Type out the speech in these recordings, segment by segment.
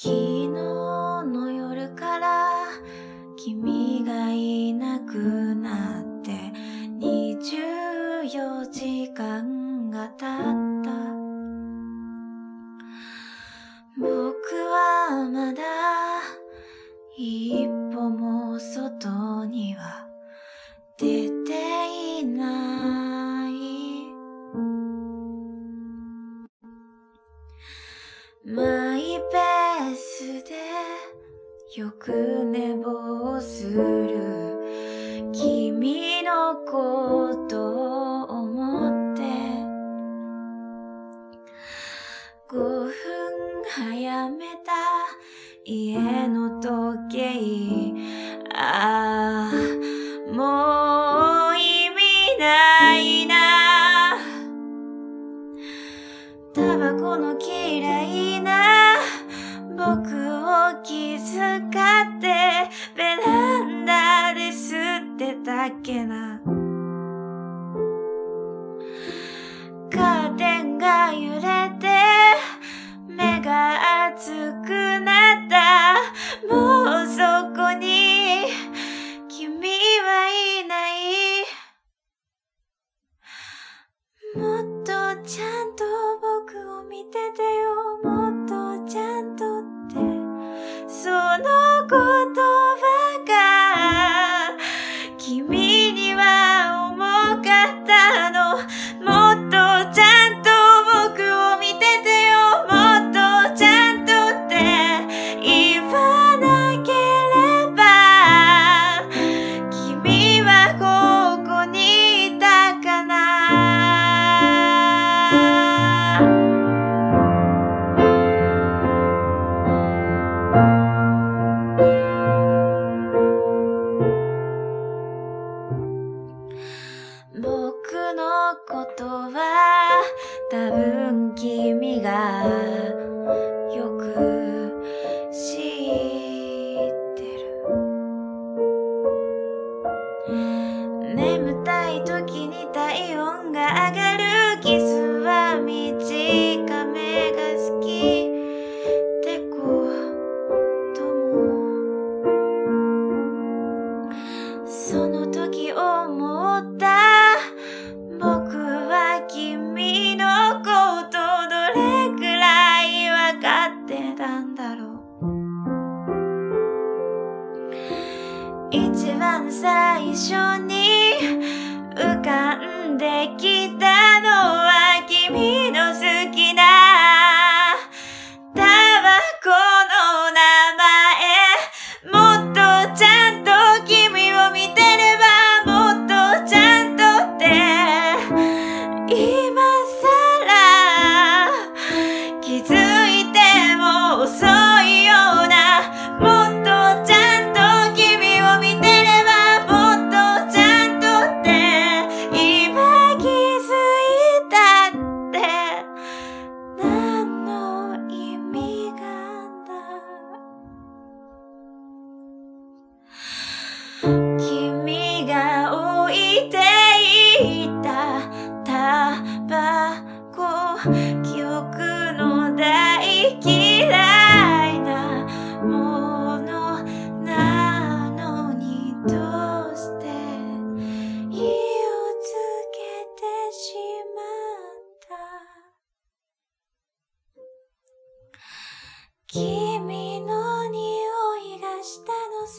昨日の夜から君がいなくなって24時間が経った。僕はまだ一歩も外には出ていない。マイペースでよく寝坊する君のことを思って5分早めた家の時計、ああもう嫌いな僕を気遣ってベランダで吸ってたっけな。カーテンが揺れて目が熱くなった。もうそこに君はいない。もっとちゃんと僕を見ててよ、もっとちゃんとってその言葉が君には重かったの。もっとちゃんと僕を見ててよ、もっとちゃんとって言わなければ君はここにいたかな。ことは多分君がよく知ってる。眠たい時に体温が上がる。キスは短めが好きってことも、その時思った。僕は君のことどれくらいわかってたんだろう。一番最初に浮かんできたのは君の好きなタバコの名前。もっとちゃんと君を見てれば、もっとちゃんとって今さら気づいても遅いような。もっとちゃんと君を見てれば、もっとちゃんとって今気づいたって何の意味があんだ。君が置いていたタバコ、記憶の大嫌いなものなのに、どうして火をつけてしまった。君の匂いがしたのさ、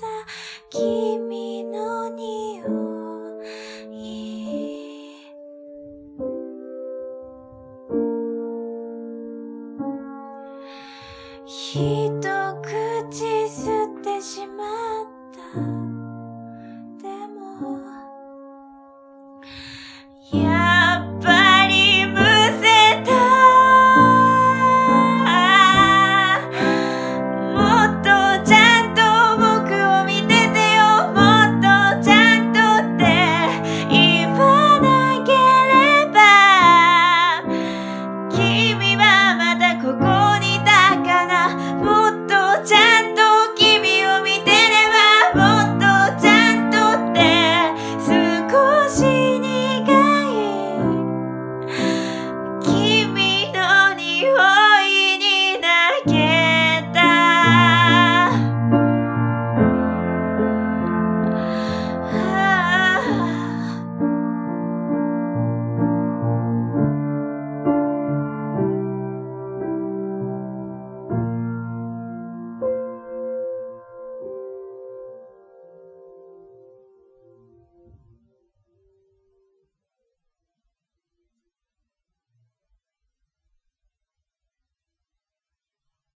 君の匂い。一口す